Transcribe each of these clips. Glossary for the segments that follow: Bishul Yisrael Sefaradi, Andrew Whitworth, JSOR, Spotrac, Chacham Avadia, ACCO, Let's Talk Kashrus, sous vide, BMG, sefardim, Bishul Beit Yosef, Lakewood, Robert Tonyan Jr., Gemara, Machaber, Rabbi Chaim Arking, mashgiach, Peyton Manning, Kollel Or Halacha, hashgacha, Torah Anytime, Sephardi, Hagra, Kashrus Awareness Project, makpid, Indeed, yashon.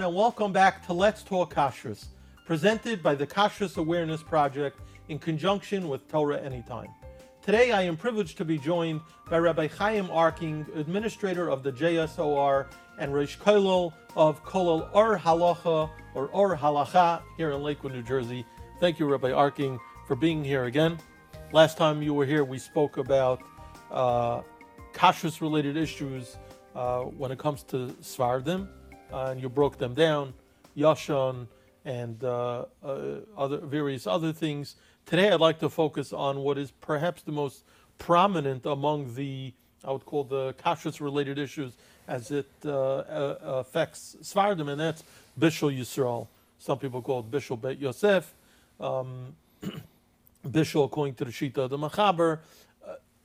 everyone, and welcome back to Let's Talk Kashrus, presented by the Kashrus Awareness Project in conjunction with Torah Anytime. Today I am privileged to be joined by Rabbi Chaim Arking, administrator of the JSOR and Rosh Kollel of Kollel Or Halacha, or Or Halacha, here in Lakewood, New Jersey. Thank you, Rabbi Arking, for being here again. Last time you were here, we spoke about Kashrus-related issues when it comes to sefardim, and you broke them down, yashon, and various other things. Today, I'd like to focus on what is perhaps the most prominent among the, I would call the kashrus-related issues as it affects sefardim, and that's Bishul Yisrael. Some people call it Bishul Beit Yosef, Bishul according to the Shita of the Machaber.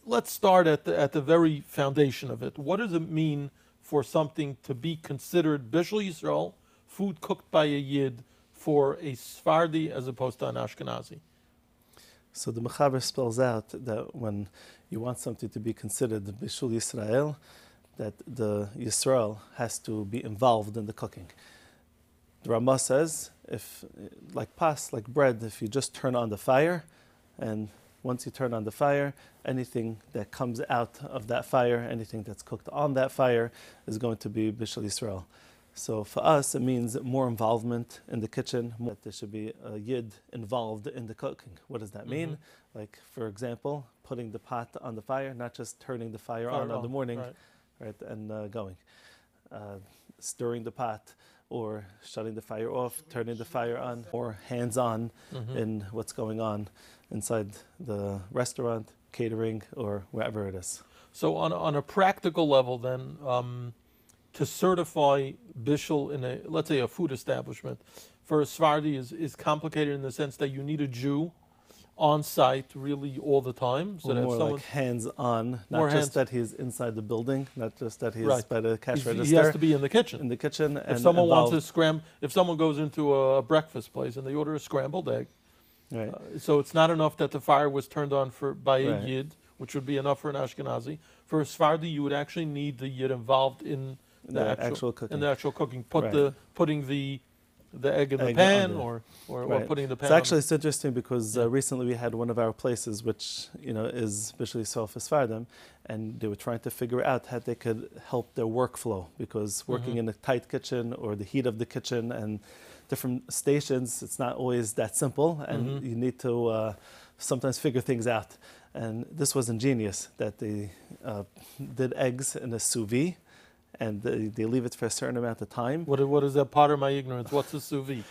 Let's start at the very foundation of it. What does it mean for something to be considered Bishul Yisrael, food cooked by a Yid, for a Sephardi as opposed to an Ashkenazi? So the Machaber spells out that when you want something to be considered Bishul Yisrael, that the Yisrael has to be involved in the cooking. The Ramah says, if like pas, like bread, if you just turn on the fire, and once you turn on the fire, anything that comes out of that fire, anything that's cooked on that fire, is going to be Bishul Yisrael. So for us, it means more involvement in the kitchen, more that there should be a Yid involved in the cooking. What does that mean? Mm-hmm. Like, for example, putting the pot on the fire, not just turning the fire on in the morning, right and going. Stirring the pot, or shutting the fire off, turning the fire on, or hands-on in what's going on inside the restaurant, catering, or wherever it is. So on a practical level then, to certify Bishul in a, let's say, a food establishment, for a Sephardi is complicated in the sense that you need a Jew on site really all the time. So that's more like hands-on, not just that he's inside the building, not just that he's by the cash register. He has to be in the kitchen. In the kitchen. If someone wants to scramble, if someone goes into a breakfast place and they order a scrambled egg, so it's not enough that the fire was turned on by a Yid, which would be enough for an Ashkenazi. For a Sephardi, you would actually need the Yid involved in the actual cooking. Putting the egg in the pan or putting the pan. It's interesting because recently we had one of our places, which is Bishul Yisrael Sefaradi, and they were trying to figure out how they could help their workflow, because working in a tight kitchen or the heat of the kitchen and different stations, it's not always that simple, and you need to sometimes figure things out. And this was ingenious that they did eggs in a sous vide, and they leave it for a certain amount of time. What is that? Pardon my ignorance. What's a sous vide?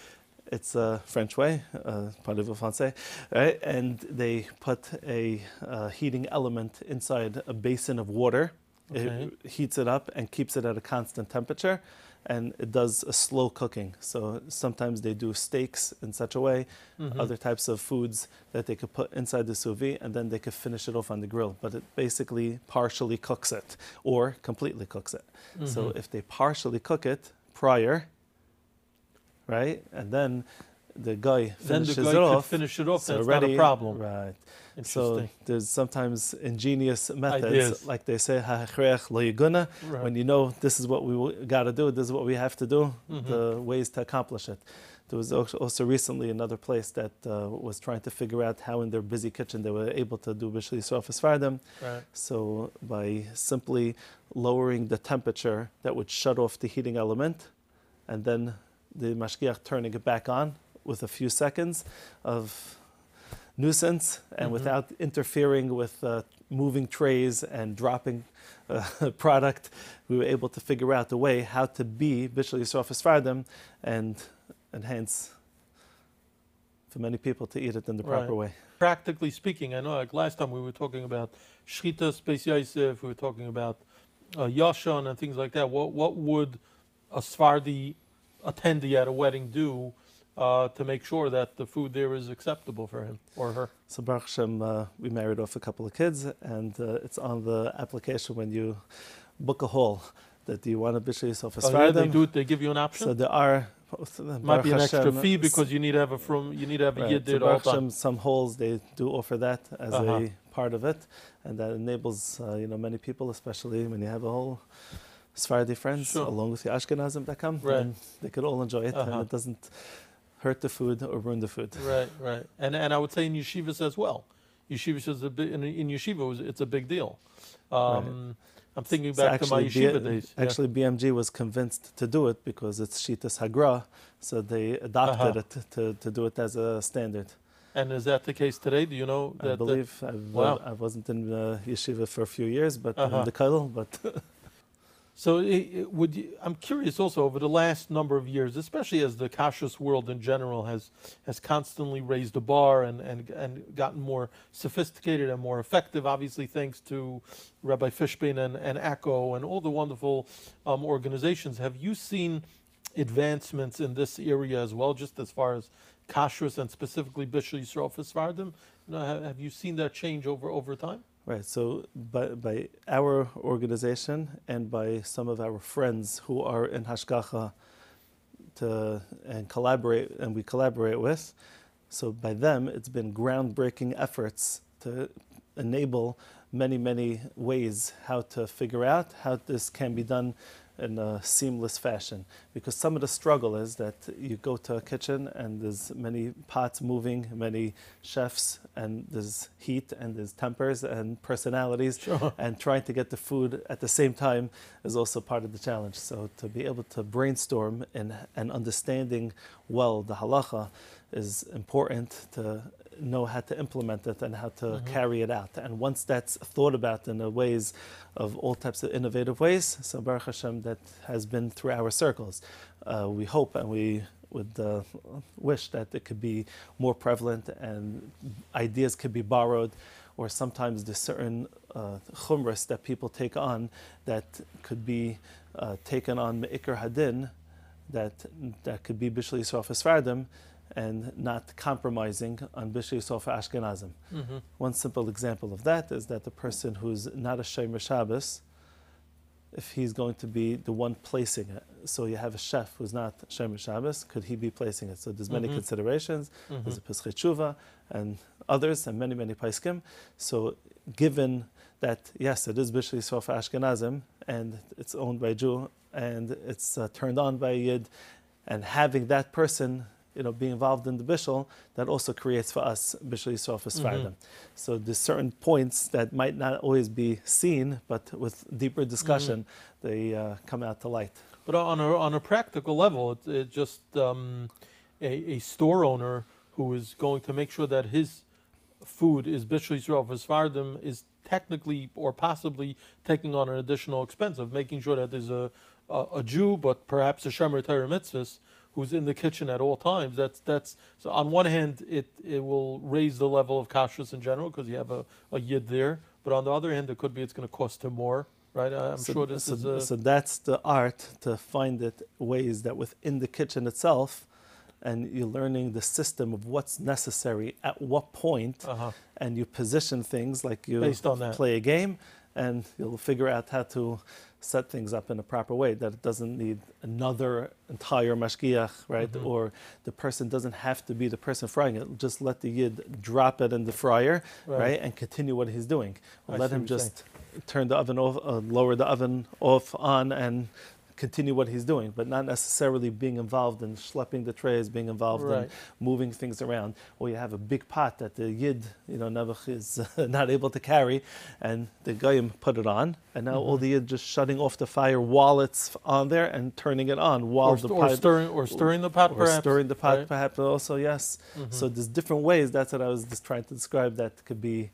It's a French way, parlez-vous français, right? And they put a heating element inside a basin of water. Okay. It heats it up and keeps it at a constant temperature, and it does a slow cooking. So sometimes they do steaks in such a way, other types of foods that they could put inside the sous vide, and then they could finish it off on the grill. But it basically partially cooks it, or completely cooks it. So if they partially cook it prior, and then the guy finishes it off, so that's already not a problem. Right. So there's sometimes ingenious methods, like they say, ha'achrech lo yiguna, when you know this is what we got to do, this is what we have to do, the ways to accomplish it. There was also recently another place that was trying to figure out how in their busy kitchen they were able to do Bishul Yisrael Sefaradi. So by simply lowering the temperature that would shut off the heating element, and then the mashgiach turning it back on with a few seconds of nuisance, and without interfering with moving trays and dropping product, we were able to figure out the way how to be Bishul Yisrael Sefaradi, and hence for many people to eat it in the proper way. Practically speaking, I know like last time we were talking about Shchitas Beis Yosef, we were talking about Yashon and things like that. What would a Sephardi attendee at a wedding do to make sure that the food there is acceptable for him or her? So Baruch Hashem, we married off a couple of kids, and it's on the application when you book a hall that you want a Bishul Yisrael Sefaradi. They give you an option. So there are might be an extra fee because you need to have a Yid there. So Baruch Hashem, some halls they do offer that as a part of it, and that enables many people, especially when you have a whole Sephardi friends, sure, along with the Ashkenazim that come, right, and they could all enjoy it, uh-huh, and it doesn't hurt the food or ruin the food. Right, right. And I would say in yeshivas as well. Yeshivas is a big, in yeshiva it's a big deal. Right. I'm thinking back to my yeshiva days. Actually, yeah. BMG was convinced to do it because it's Shitas Hagra, so they adopted it to do it as a standard. And is that the case today? Do you know that? I believe I wasn't in yeshiva for a few years, but in the Kollel, but. So I'm curious also, over the last number of years, especially as the kashrus world in general has constantly raised the bar and gotten more sophisticated and more effective, obviously thanks to Rabbi Fishbein and ACCO and all the wonderful organizations. Have you seen advancements in this area as well, just as far as kashrus and specifically Bishul Yisrael Sefardim? You know, have you seen that change over time? Right, so by our organization and by some of our friends who are in Hashgacha we collaborate with, so by them it's been groundbreaking efforts to enable many, many ways how to figure out how this can be done in a seamless fashion. Because some of the struggle is that you go to a kitchen and there's many pots moving, many chefs, and there's heat and there's tempers and personalities, sure, and trying to get the food at the same time is also part of the challenge. So to be able to brainstorm and understanding well the halacha is important to know how to implement it and how to carry it out. And once that's thought about in the ways of all types of innovative ways, so Baruch Hashem, that has been through our circles. We hope and we would wish that it could be more prevalent and ideas could be borrowed, or sometimes there's certain chumros that people take on that could be taken on me'ikr hadin, that could be Bishul Yisrael Sefardim, and not compromising on Bishul Yisrael for Ashkenazim. One simple example of that is that the person who's not a Shomer Shabbos, if he's going to be the one placing it, so you have a chef who's not Shomer Shabbos, could he be placing it? So there's many considerations, there's a Pesach Tshuva and others, and many, many Pesachim. So given that, yes, it is Bishul Yisrael for Ashkenazim, and it's owned by a Jew, and it's turned on by a Yid, and having that person being involved in the Bishul, that also creates for us Bishul Yisrael Sefardim. So there's certain points that might not always be seen, but with deeper discussion, they come out to light. But on a practical level, it just a store owner who is going to make sure that his food is Bishul Yisrael Sefardim is technically or possibly taking on an additional expense of making sure that there's a Jew, but perhaps a Shomer Torah Mitzvos, who's in the kitchen at all times. That's so on one hand it will raise the level of kashrus in general because you have a yid there, but on the other hand it could be it's going to cost him more, right? So that's the art, to find it ways that within the kitchen itself, and you're learning the system of what's necessary at what point, and you position things like you play a game, and you'll figure out how to set things up in a proper way that it doesn't need another entire mashgiach, right? Or the person doesn't have to be the person frying it. Just let the yid drop it in the fryer, right? And continue what he's doing. Let him just turn the oven off, lower the oven off, on, and continue what he's doing, but not necessarily being involved in schlepping the trays, being involved in moving things around. Or you have a big pot that the yid, Nebuch is not able to carry, and the goyim put it on, and now all the yid just shutting off the fire while it's on there and turning it on while stirring the pot, perhaps. So there's different ways. That's what I was just trying to describe. That could be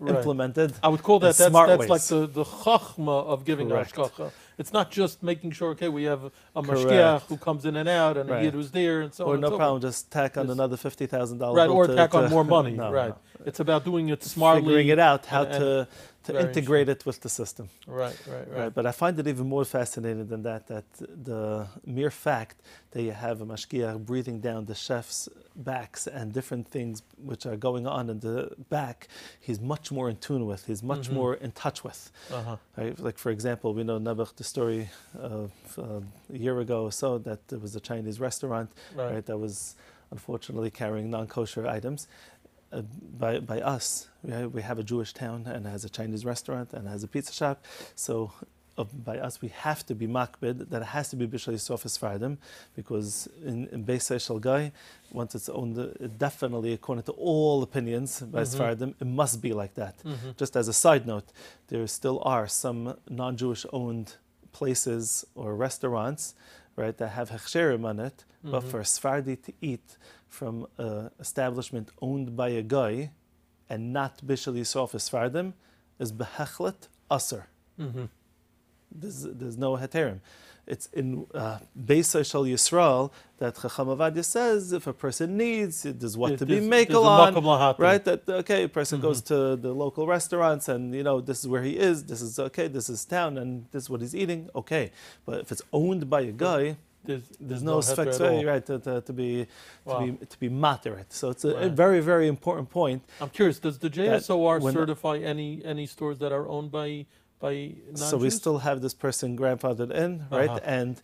implemented. I would call that's like the chachma of giving hashgacha. It's not just making sure, okay, we have a mashgiach who comes in and out, and a yid who's there, and so on. Or no problem, just tack on another $50,000. Right, or tack on more money. It's about doing it smartly, figuring it out how to integrate it with the system. Right. But I find it even more fascinating than that the mere fact that you have a mashgiach breathing down the chef's backs and different things which are going on in the back, he's much more in tune with, he's much more in touch with. Right? Like, for example, we know Nebuch, the story of a year ago or so, that there was a Chinese restaurant that was unfortunately carrying non-kosher items. By us, we have a Jewish town and has a Chinese restaurant and has a pizza shop. So by us, we have to be makpid, that has to be Bishul Yisrael Sefaradi, because in Beis Yisrael, once it's owned, definitely according to all opinions by Sefardim, it must be like that. Just as a side note, there still are some non-Jewish owned places or restaurants, right, that have hechsherim on it, but for a Sefardi to eat from an establishment owned by a guy and not Bishul Yisrael Sefaradi is behechlet aser. There's no heterim. It's in Beis Yisrael that Chacham Avadia says if a person needs, there's what to be makel on, right? That okay, a person goes to the local restaurants and, you know, this is where he is, this is okay, this is town, and this is what he's eating, okay. But if it's owned by a guy, there's no sfeksvei, right, to be moderate. So it's a very, very important point. I'm curious, does the JSOR certify any stores that are owned by non-Jews? So we still have this person grandfathered in, right? And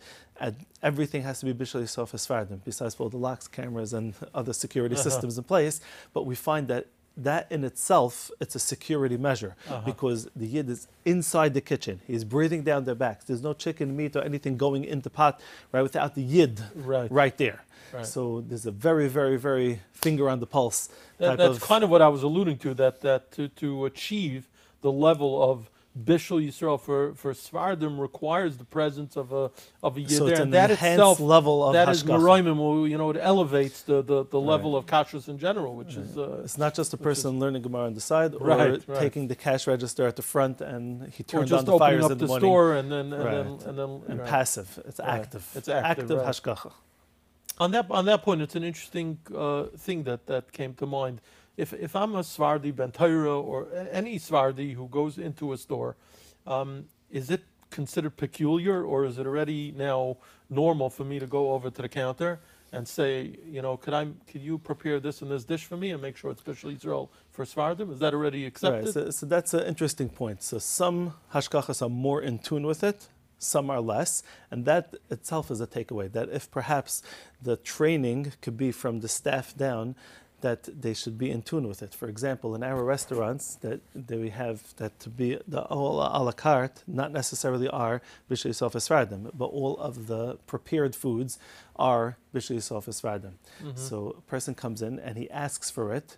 everything has to be Bishul Yisrael Sefaradi, besides all the locks, cameras, and other security systems in place. But we find that that in itself, it's a security measure, because the Yid is inside the kitchen. He's breathing down their backs. There's no chicken, meat, or anything going into pot, right, without the Yid right there. Right. So there's a very, very, very finger on the pulse type of... kind of what I was alluding to, that to achieve the level of Bishul Yisrael for Sefardim requires the presence of a Yid there, and that itself level of that is Meraimim, you know, it elevates the level of Kashrus in general, which is it's not just a person learning Gemara on the side, or taking the cash register at the front and he turns on the fires in the morning, or just opening up the store and passive. It's active. It's active hashgacha. On that point, it's an interesting thing that came to mind. If I'm a Sefardi ben Torah or any Sefardi who goes into a store, is it considered peculiar, or is it already now normal for me to go over to the counter and say, you know, could you prepare this and this dish for me and make sure it's Bishul Yisrael for Sefardim? Is that already accepted? Right, so that's an interesting point. So some hashgachas are more in tune with it, some are less, and that itself is a takeaway, that if perhaps the training could be from the staff down, that they should be in tune with it. For example, in our restaurants that we have, that to be the all a la carte, not necessarily are Bishul Yisrael Sefaradi, but all of the prepared foods are Bishul Yisrael Sefaradi. So a person comes in and he asks for it.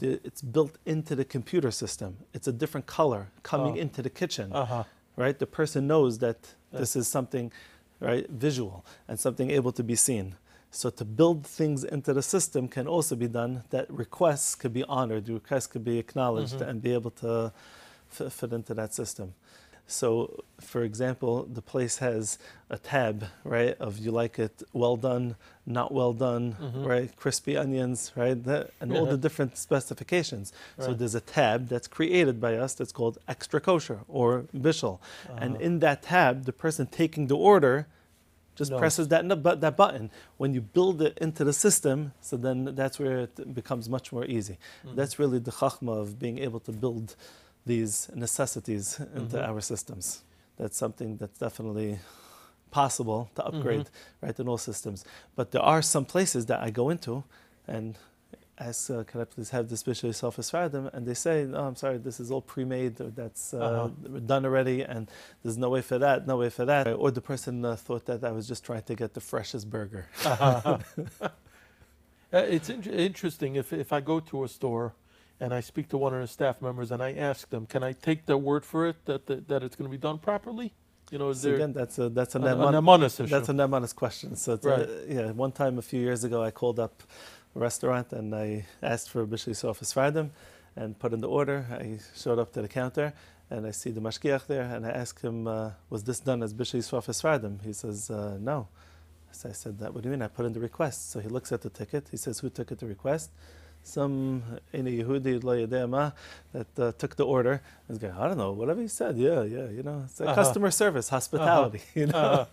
It's built into the computer system. It's a different color coming into the kitchen, right? The person knows that this is something, right, visual and something able to be seen. So to build things into the system can also be done, that requests could be honored, requests could be acknowledged and be able to fit into that system. So, for example, the place has a tab, right, of you like it well done, not well done, right, crispy onions, right, and all the different specifications. So there's a tab that's created by us that's called extra kosher or bishul. And in that tab, the person taking the order just presses that button. When you build it into the system, so then that's where it becomes much more easy. That's really the chachma of being able to build these necessities into our systems. That's something that's definitely possible to upgrade, right, in all systems. But there are some places that I go into and ask, can I please have this Bishul Yisrael Sefaradi? And they say, no, I'm sorry, this is all pre-made, or that's done already, and there's no way for that, no way for that. Or the person thought that I was just trying to get the freshest burger. It's interesting, if I go to a store and I speak to one of the staff members and I ask them, can I take their word for it that it's going to be done properly? You know, so again, that's a nemanis issue. That's a nemanis question. So it's one time a few years ago, I called up restaurant and I asked for Bishul Yisrael Sefaradi and put in the order. I showed up to the counter and I see the mashgiach there, and I asked him, was this done as Bishul Yisrael Sefaradi? He says, no. So I said, what do you mean? I put in the request. So he looks at the ticket. He says, who took it, the request? Some any Yehudi lo yodea ma that took the order. I was going, I don't know, whatever he said, you know, it's like customer service, hospitality, you know.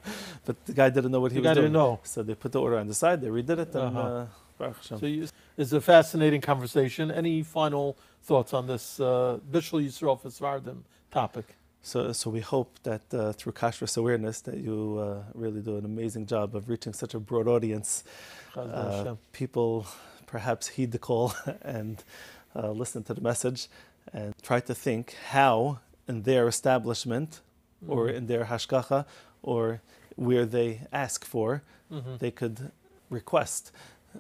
But the guy didn't know what he was doing. So they put the order on the side, they redid it, and so it's a fascinating conversation. Any final thoughts on this Bishul Yisrael Sefaradi topic? So we hope that through Kashrus Awareness that you really do an amazing job of reaching such a broad audience. People perhaps heed the call and listen to the message and try to think how in their establishment or in their hashgacha, or where they ask for, they could request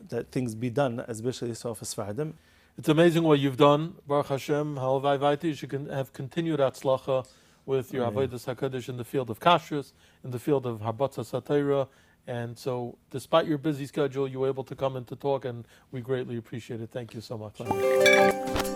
that things be done as Bishul Yisrael Sefardim. It's amazing what you've done, Baruch Hashem. Halavai Vaiti, you can have continued atzlacha with your Avodas HaKadosh in the field of Kashrus, in the field of Harbatza Satira. And so, despite your busy schedule, you were able to come and to talk, and we greatly appreciate it. Thank you so much.